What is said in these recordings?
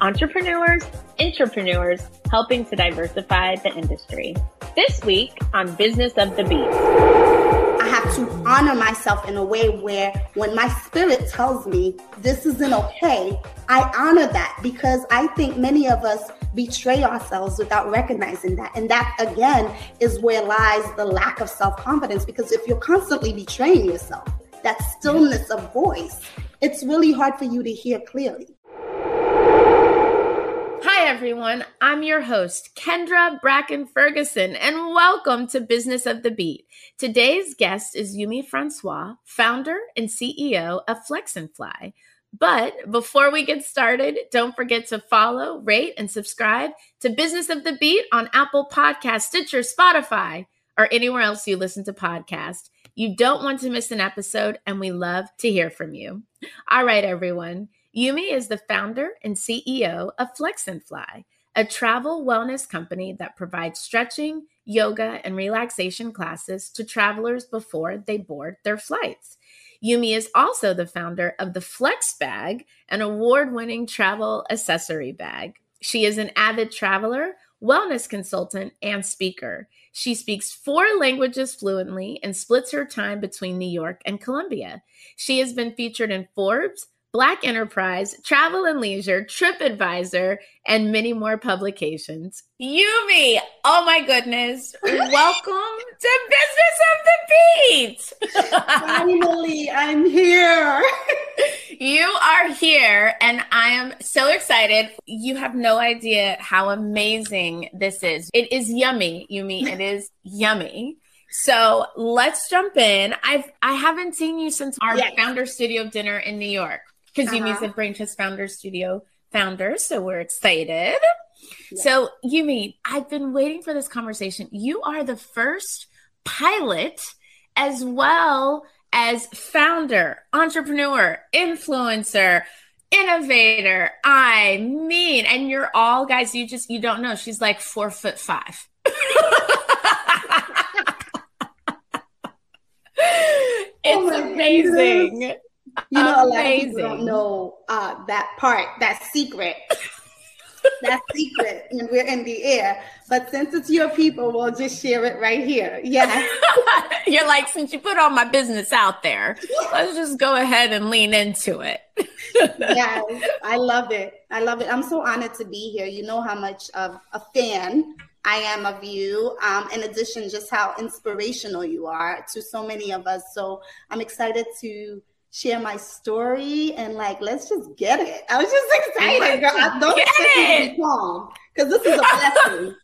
entrepreneurs, intrapreneurs, helping to diversify the industry. This week on Business of the Beat. I have to honor myself in a way where when my spirit tells me this isn't okay, I honor that, because I think many of us betray ourselves without recognizing that. And that, again, is where lies the lack of self-confidence, because if you're constantly betraying yourself, that stillness of voice, it's really hard for you to hear clearly. Hi, everyone. I'm your host, Kendra Bracken-Ferguson, and welcome to Business of the Beat. Today's guest is Youmie Francois, founder and CEO of Flex-n-Fly. But before we get started, don't forget to follow, rate, and subscribe to Business of the Beat on Apple Podcasts, Stitcher, Spotify, or anywhere else you listen to podcasts. You don't want to miss an episode, and we love to hear from you. All right, everyone. Youmie is the founder and CEO of Flex-n-Fly, a travel wellness company that provides stretching, yoga, and relaxation classes to travelers before they board their flights. Youmie is also the founder of the Flex Bag, an award-winning travel accessory bag. She is an avid traveler, wellness consultant, and speaker. She speaks 4 languages fluently and splits her time between New York and Colombia. She has been featured in Forbes, Black Enterprise, Travel and Leisure, TripAdvisor, and many more publications. Youmie, oh my goodness, welcome to Business of the Beat. Finally, I'm here. You are here, and I am so excited. You have no idea how amazing this is. It is yummy, Youmie. It is yummy. So let's jump in. I haven't seen you since our Founder Studio dinner in New York. Because Youmi's a Brain Trust Founder Studio founder, so we're excited. Yeah. So, Youmi, I've been waiting for this conversation. You are the first pilot as well as founder, entrepreneur, influencer, innovator. I mean, and you're all, guys, you don't know. She's like 4'5". It's amazing. Goodness. You know, amazing. A lot of people don't know that part, that secret, and we're in the air. But since it's your people, we'll just share it right here. Yeah. You're like, since you put all my business out there, let's just go ahead and lean into it. Yeah, I love it. I'm so honored to be here. You know how much of a fan I am of you, in addition, just how inspirational you are to so many of us. So I'm excited to share my story, and let's just get it. I was just excited, girl. I don't think it's wrong, because this is a blessing.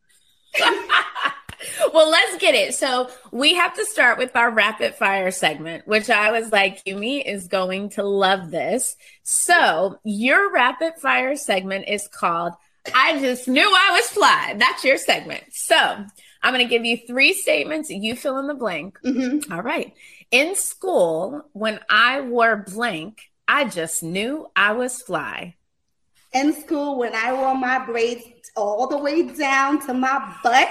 Well, let's get it. So we have to start with our rapid fire segment, which I was like, Youmi is going to love this. So your rapid fire segment is called I Just Knew I Was Fly. That's your segment. So I'm going to give you 3 statements. You fill in the blank. Mm-hmm. All right. In school, when I wore blank, I just knew I was fly. In school, when I wore my braids all the way down to my butt,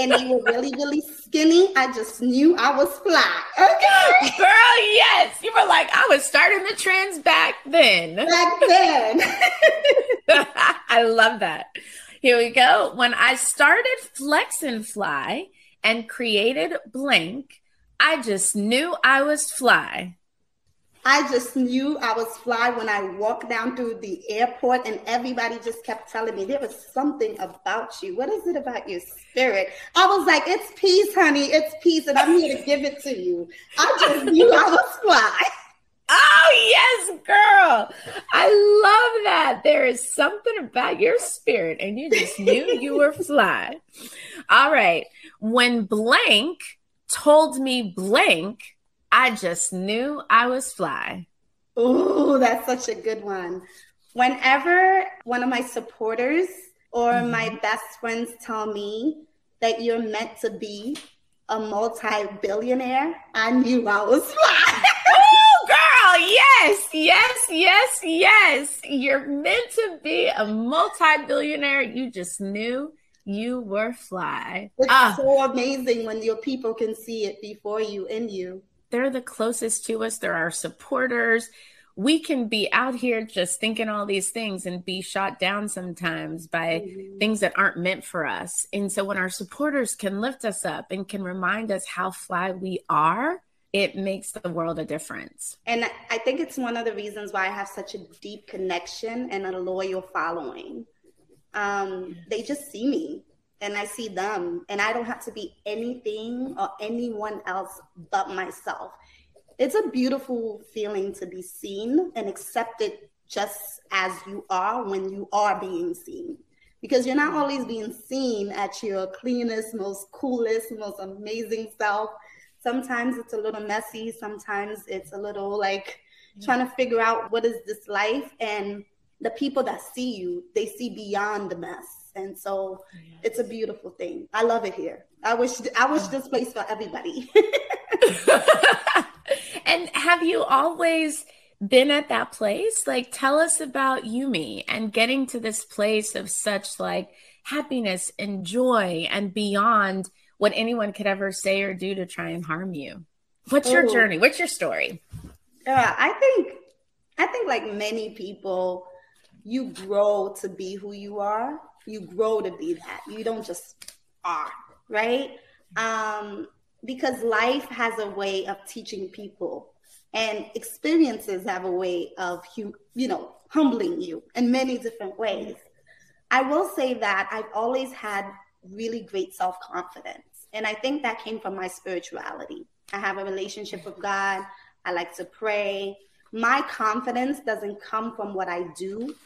and they were really, really skinny, I just knew I was fly. Okay. Girl, yes. You were like, I was starting the trends back then. I love that. Here we go. When I started Flex-n-Fly and created blank, I just knew I was fly. I just knew I was fly when I walked down through the airport, and everybody just kept telling me there was something about you. What is it about your spirit? I was like, it's peace, honey. It's peace, and I'm here to give it to you. I just knew I was fly. Oh, yes, girl. I love that. There is something about your spirit, and you just knew you were fly. All right. When blank told me blank, I just knew I was fly. Ooh, that's such a good one. Whenever one of my supporters or my best friends tell me that you're meant to be a multi-billionaire, I knew I was fly. Ooh, girl, yes, yes, yes, yes. You're meant to be a multi-billionaire. You just knew you were fly. It's so amazing when your people can see it before you, in you. They're the closest to us. They're our supporters. We can be out here just thinking all these things and be shot down sometimes by things that aren't meant for us. And so when our supporters can lift us up and can remind us how fly we are, it makes the world a difference. And I think it's one of the reasons why I have such a deep connection and a loyal following. They just see me. And I see them, and I don't have to be anything or anyone else but myself. It's a beautiful feeling to be seen and accepted just as you are when you are being seen. Because you're not always being seen at your cleanest, most coolest, most amazing self. Sometimes it's a little messy. Sometimes it's a little like trying to figure out what is this life. And the people that see you, they see beyond the mess. And so it's a beautiful thing. I love it here. I wish this place for everybody. And have you always been at that place? Like, tell us about Youmie and getting to this place of such like happiness and joy and beyond what anyone could ever say or do to try and harm you. What's your journey? What's your story? I think like many people, you grow to be who you are. You grow to be that. You don't just are, right? Because life has a way of teaching people, and experiences have a way of, humbling you in many different ways. I will say that I've always had really great self-confidence. And I think that came from my spirituality. I have a relationship with God. I like to pray. My confidence doesn't come from what I do,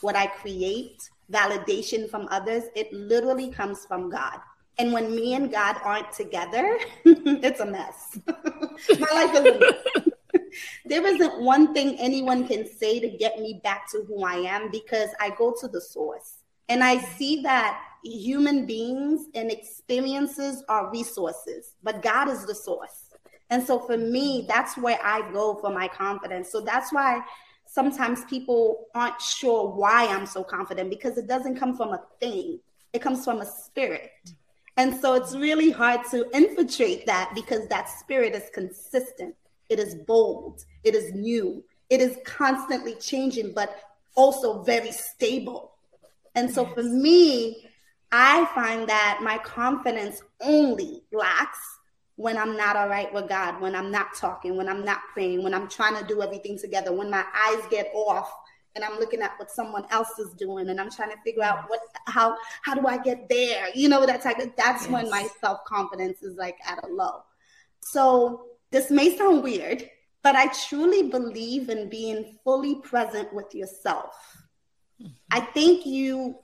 what I create, validation from others. It literally comes from God. And when me and God aren't together, it's a mess. My life is a mess. There isn't one thing anyone can say to get me back to who I am, because I go to the source. And I see that human beings and experiences are resources, but God is the source. And so for me, that's where I go for my confidence. So that's why sometimes people aren't sure why I'm so confident, because it doesn't come from a thing. It comes from a spirit. And so it's really hard to infiltrate that, because that spirit is consistent. It is bold. It is new. It is constantly changing, but also very stable. And so for me, I find that my confidence only lacks when I'm not all right with God, when I'm not talking, when I'm not praying, when I'm trying to do everything together, when my eyes get off and I'm looking at what someone else is doing and I'm trying to figure out how do I get there? That's when my self-confidence is like at a low. So this may sound weird, but I truly believe in being fully present with yourself. I think you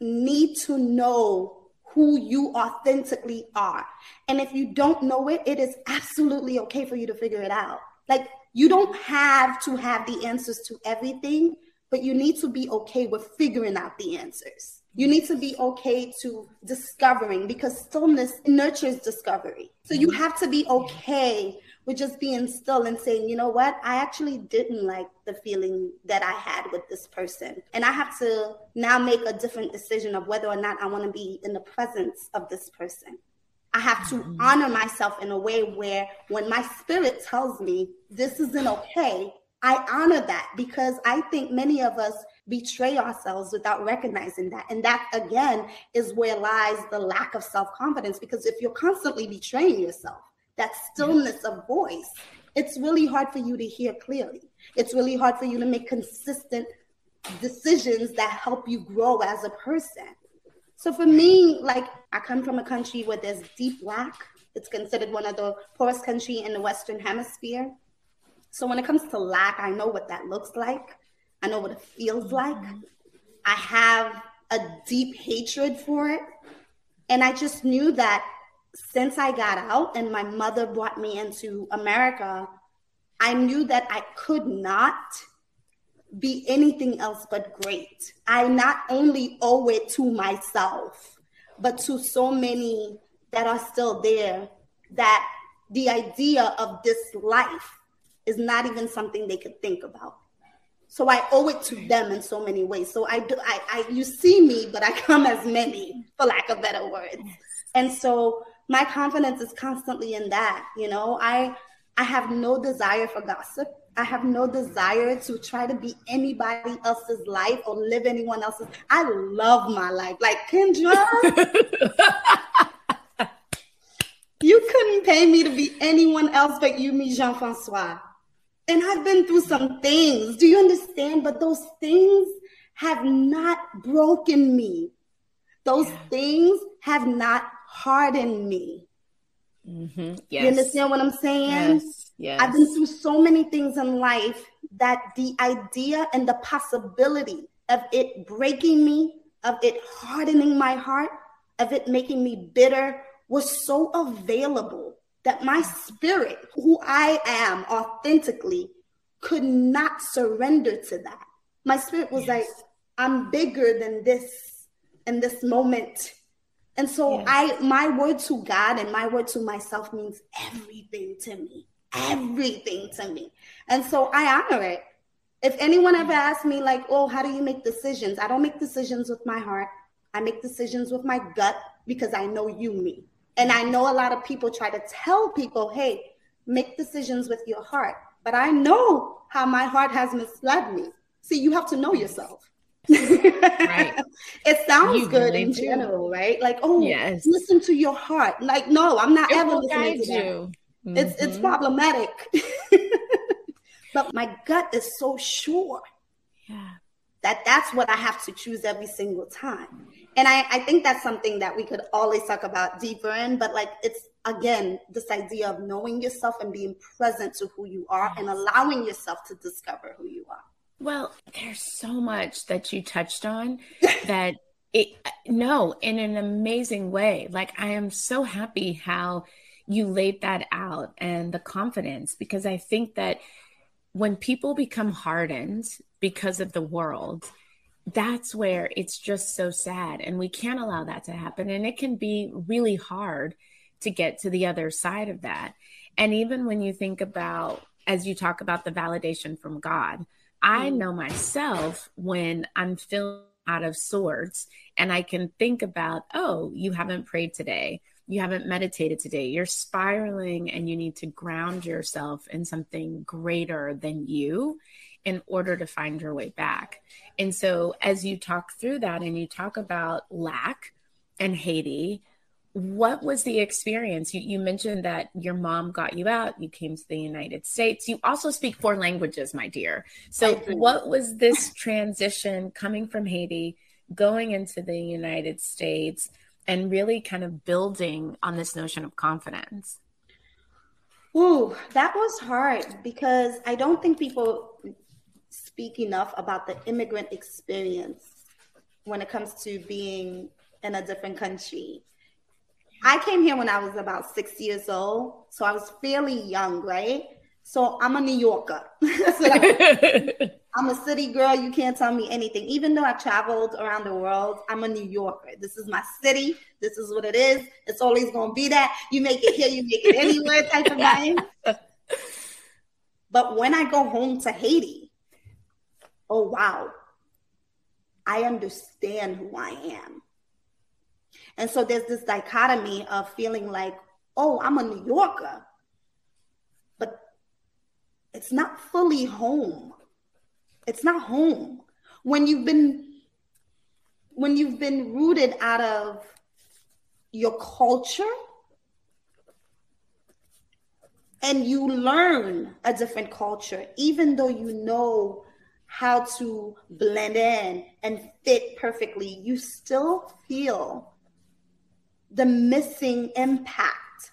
need to know who you authentically are. And if you don't know it, it is absolutely okay for you to figure it out. Like, you don't have to have the answers to everything, but you need to be okay with figuring out the answers. You need to be okay to discovering, because stillness nurtures discovery. So you have to be okay with just being still and saying, you know what? I actually didn't like the feeling that I had with this person. And I have to now make a different decision of whether or not I want to be in the presence of this person. I have to honor myself in a way where when my spirit tells me this isn't okay, I honor that, because I think many of us betray ourselves without recognizing that. And that, again, is where lies the lack of self-confidence, because if you're constantly betraying yourself, that stillness of voice it's really hard for you to hear clearly. It's really hard for you to make consistent decisions that help you grow as a person. So for me, like, I come from a country where there's deep lack. It's considered one of the poorest countries in the Western Hemisphere. So when it comes to lack, I know what that looks like. I know what it feels like. I have a deep hatred for it. And I just knew that since I got out and my mother brought me into America, I knew that I could not be anything else but great. I not only owe it to myself, but to so many that are still there, that the idea of this life is not even something they could think about. So I owe it to them in so many ways. So I you see me, but I come as many, for lack of better words. And so my confidence is constantly in that, you know. I have no desire for gossip. I have no desire to try to be anybody else's life or live anyone else's. I love my life. Like, Kendra, you couldn't pay me to be anyone else but Youmie Jean Francois. And I've been through some things. Do you understand? But those things have not broken me. Those things have not hardened me. Mm-hmm. Yes. You understand what I'm saying? Yes. Yes. I've been through so many things in life that the idea and the possibility of it breaking me, of it hardening my heart, of it making me bitter, was so available that my spirit, who I am authentically, could not surrender to that. My spirit was like, I'm bigger than this in this moment. And so my word to God and my word to myself means everything to me, everything to me. And so I honor it. If anyone ever asks me like, oh, how do you make decisions? I don't make decisions with my heart. I make decisions with my gut, because I know Youmie. And I know a lot of people try to tell people, hey, make decisions with your heart. But I know how my heart has misled me. See, you have to know yourself. Right. It sounds good in general, right? Like, oh, yes. Listen to your heart. Like, no, I'm not ever listening to you. Mm-hmm. It's problematic. But my gut is so sure that that's what I have to choose every single time. And I think that's something that we could always talk about deeper in, but like, it's, again, this idea of knowing yourself and being present to who you are and allowing yourself to discover who you are. Well, there's so much that you touched on that in an amazing way. Like, I am so happy how you laid that out and the confidence, because I think that when people become hardened because of the world, that's where it's just so sad. And we can't allow that to happen. And it can be really hard to get to the other side of that. And even when you think about, as you talk about the validation from God, I know myself when I'm feeling out of sorts, and I can think about, oh, you haven't prayed today. You haven't meditated today. You're spiraling, and you need to ground yourself in something greater than you in order to find your way back. And so as you talk through that and you talk about lack and Haiti, what was the experience? You mentioned that your mom got you out, you came to the United States. You also speak 4 languages, my dear. So what was this transition coming from Haiti, going into the United States, and really kind of building on this notion of confidence? Ooh, that was hard, because I don't think people speak enough about the immigrant experience when it comes to being in a different country. I came here when I was about 6 years old, so I was fairly young, right? So I'm a New Yorker. I'm a city girl. You can't tell me anything. Even though I've traveled around the world, I'm a New Yorker. This is my city. This is what it is. It's always going to be that. You make it here, you make it anywhere type of vibe. But when I go home to Haiti, oh, wow, I understand who I am. And so there's this dichotomy of feeling like, oh, I'm a New Yorker, but it's not fully home. It's not home. When you've been rooted out of your culture, And you learn a different culture, even though you know how to blend in and fit perfectly, you still feel the missing impact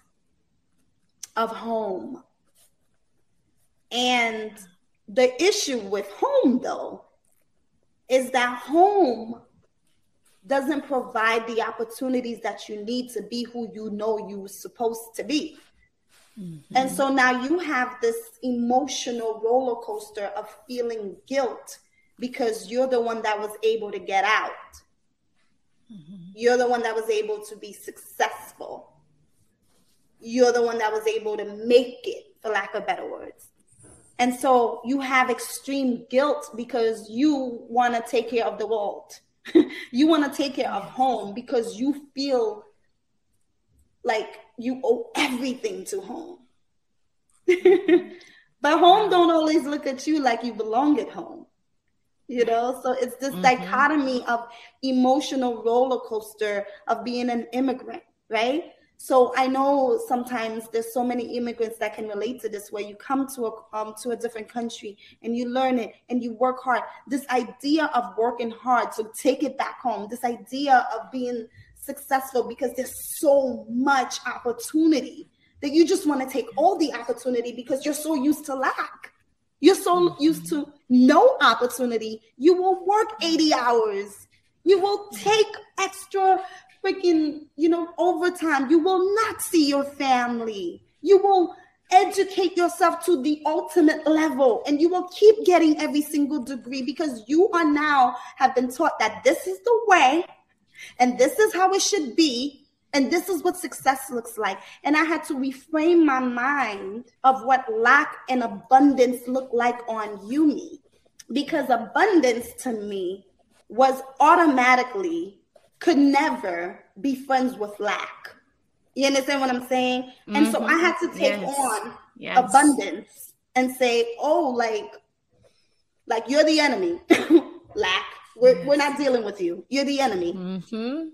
of home. And the issue with home, though, is that home doesn't provide the opportunities that you need to be who you know you're supposed to be. Mm-hmm. And so now you have this emotional roller coaster of feeling guilt because you're the one that was able to get out. Mm-hmm. You're the one that was able to be successful. You're the one that was able to make it, for lack of better words. And so you have extreme guilt because you want to take care of the world. You want to take care of home because you feel like you owe everything to home. But home don't always look at you like you belong at home, you know? So it's this dichotomy of emotional roller coaster of being an immigrant, right? So I know sometimes there's so many immigrants that can relate to this, where you come to a different country and you learn it and you work hard. This idea of working hard to take it back home, this idea of being successful because there's so much opportunity that you just want to take all the opportunity because you're so used to lack. You're so used to no opportunity. You will work 80 hours. You will take extra freaking, you know, overtime. You will not see your family. You will educate yourself to the ultimate level, and you will keep getting every single degree because you are now have been taught that this is the way and this is how it should be, and this is what success looks like. And I had to reframe my mind of what lack and abundance look like on Youmie, because abundance to me was automatically could never be friends with lack. You understand what I'm saying? Mm-hmm. And so I had to take on abundance and say, oh, like you're the enemy. Lack. We're not dealing with you. You're the enemy. Mm-hmm.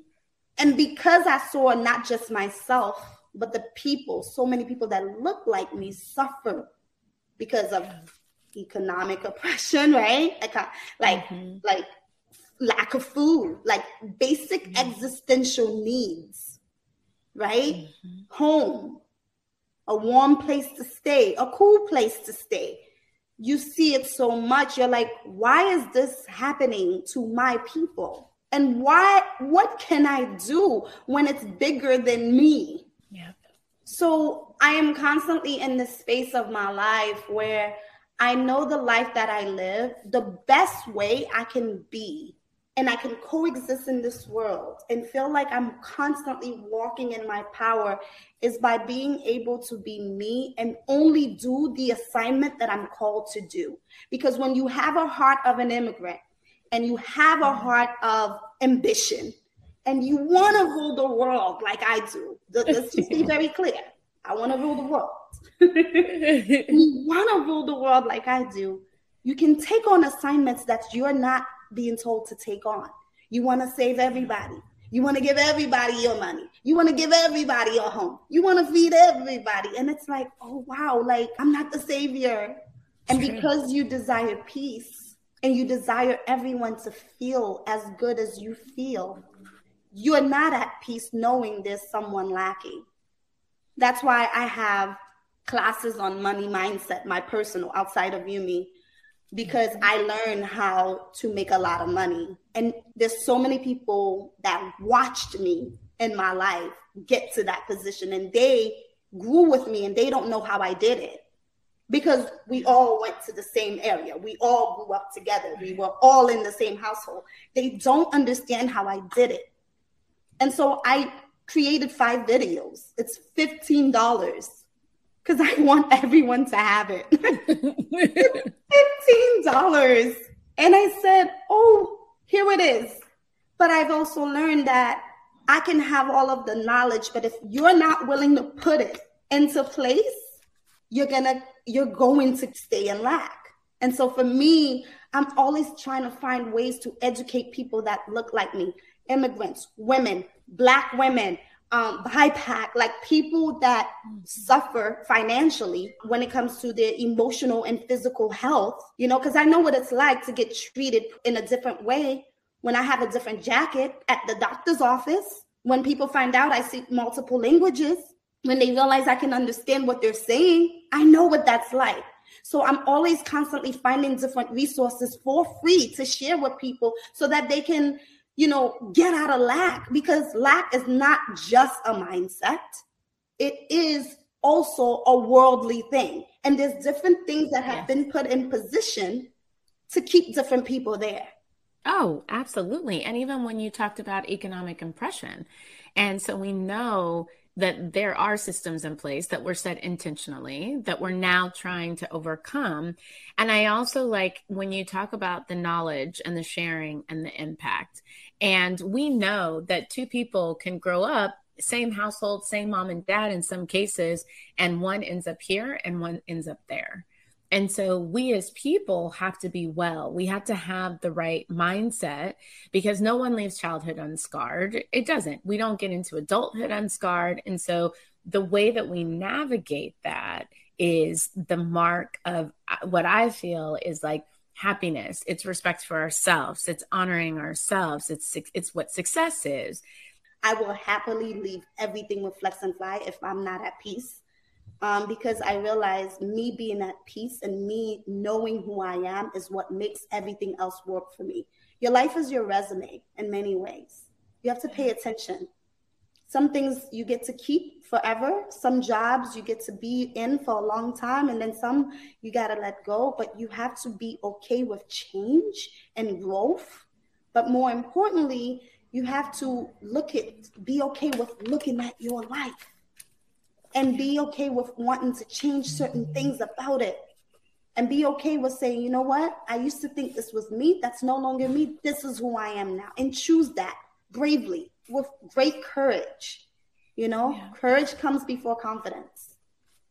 And because I saw not just myself, but the people, so many people that look like me suffer because of economic oppression, right? Like lack of food, like basic existential needs, right? Mm-hmm. Home, a warm place to stay, a cool place to stay. You see it so much. You're like, why is this happening to my people? And why? What can I do when it's bigger than me? Yeah. So I am constantly in this space of my life where I know the life that I live, the best way I can be, and I can coexist in this world and feel like I'm constantly walking in my power is by being able to be me and only do the assignment that I'm called to do. Because when you have a heart of an immigrant and you have a heart of ambition and you want to rule the world like I do, let's just be very clear. I want to rule the world. You want to rule the world like I do. You can take on assignments that you're not being told to take on. You want to save everybody. You want to give everybody your money. You want to give everybody your home. You want to feed everybody. And it's like, oh, wow, like I'm not the savior. And because you desire peace and you desire everyone to feel as good as you feel, you're not at peace knowing there's someone lacking. That's why I have classes on money mindset, my personal outside of Youmie, because I learned how to make a lot of money. And there's so many people that watched me in my life get to that position, and they grew with me and they don't know how I did it, because we all went to the same area. We all grew up together. We were all in the same household. They don't understand how I did it. And so I created 5 videos. It's $15. Because I want everyone to have it. $15. And I said, oh, here it is. But I've also learned that I can have all of the knowledge, but if you're not willing to put it into place, you're going to stay in lack. And so for me, I'm always trying to find ways to educate people that look like me, immigrants, women, Black women, BIPAC, like people that suffer financially when it comes to their emotional and physical health, you know, because I know what it's like to get treated in a different way when I have a different jacket at the doctor's office. When people find out I speak multiple languages, when they realize I can understand what they're saying, I know what that's like. So I'm always constantly finding different resources for free to share with people so that they can, you know, get out of lack, because lack is not just a mindset. It is also a worldly thing. And there's different things that have been put in position to keep different people there. Oh, absolutely. And even when you talked about economic oppression. And so we know that there are systems in place that were set intentionally that we're now trying to overcome. And I also like when you talk about the knowledge and the sharing and the impact. And we know that two people can grow up, same household, same mom and dad in some cases, and one ends up here and one ends up there. And so we as people have to be well. We have to have the right mindset, because no one leaves childhood unscarred. It doesn't. We don't get into adulthood unscarred. And so the way that we navigate that is the mark of what I feel is like happiness. It's respect for ourselves. It's honoring ourselves. It's what success is. I will happily leave everything with Flex-n-Fly if I'm not at peace. Because I realized me being at peace and me knowing who I am is what makes everything else work for me. Your life is your resume in many ways. You have to pay attention. Some things you get to keep forever. Some jobs you get to be in for a long time. And then some you got to let go. But you have to be okay with change and growth. But more importantly, you have to be okay with looking at your life. And be okay with wanting to change certain things about it. And be okay with saying, you know what? I used to think this was me. That's no longer me. This is who I am now. And choose that bravely with great courage. You know, Courage comes before confidence.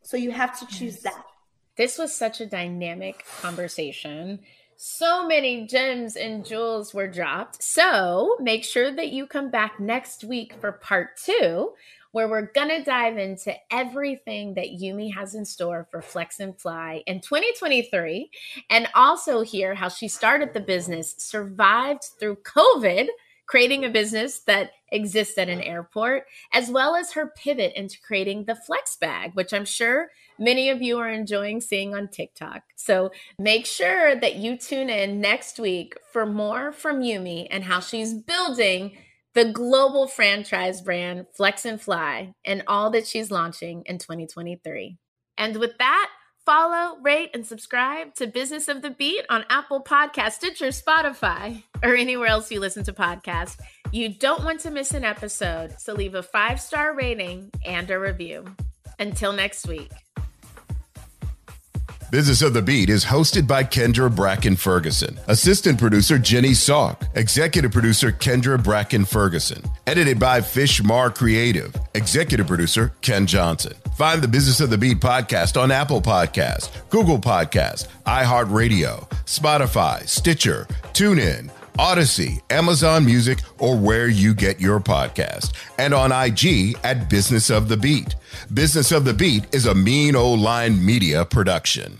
So you have to choose that. This was such a dynamic conversation. So many gems and jewels were dropped. So make sure that you come back next week for part 2, where we're going to dive into everything that Youmie has in store for Flex-n-Fly in 2023, and also hear how she started the business, survived through COVID, creating a business that exists at an airport, as well as her pivot into creating the Flex Bag, which I'm sure many of you are enjoying seeing on TikTok. So make sure that you tune in next week for more from Youmie and how she's building the global franchise brand Flex-n-Fly and all that she's launching in 2023. And with that, follow, rate, and subscribe to Business of the Beat on Apple Podcasts, Stitcher, Spotify, or anywhere else you listen to podcasts. You don't want to miss an episode, so leave a 5-star rating and a review. Until next week. Business of the Beat is hosted by Kendra Bracken-Ferguson. Assistant producer, Jenny Salk. Executive producer, Kendra Bracken-Ferguson. Edited by Fishmar Creative. Executive producer, Ken Johnson. Find the Business of the Beat podcast on Apple Podcasts, Google Podcasts, iHeartRadio, Spotify, Stitcher, TuneIn, Odyssey, Amazon Music, or where you get your podcast. And on IG at Business of the Beat. Business of the Beat is a Mino Line Media production.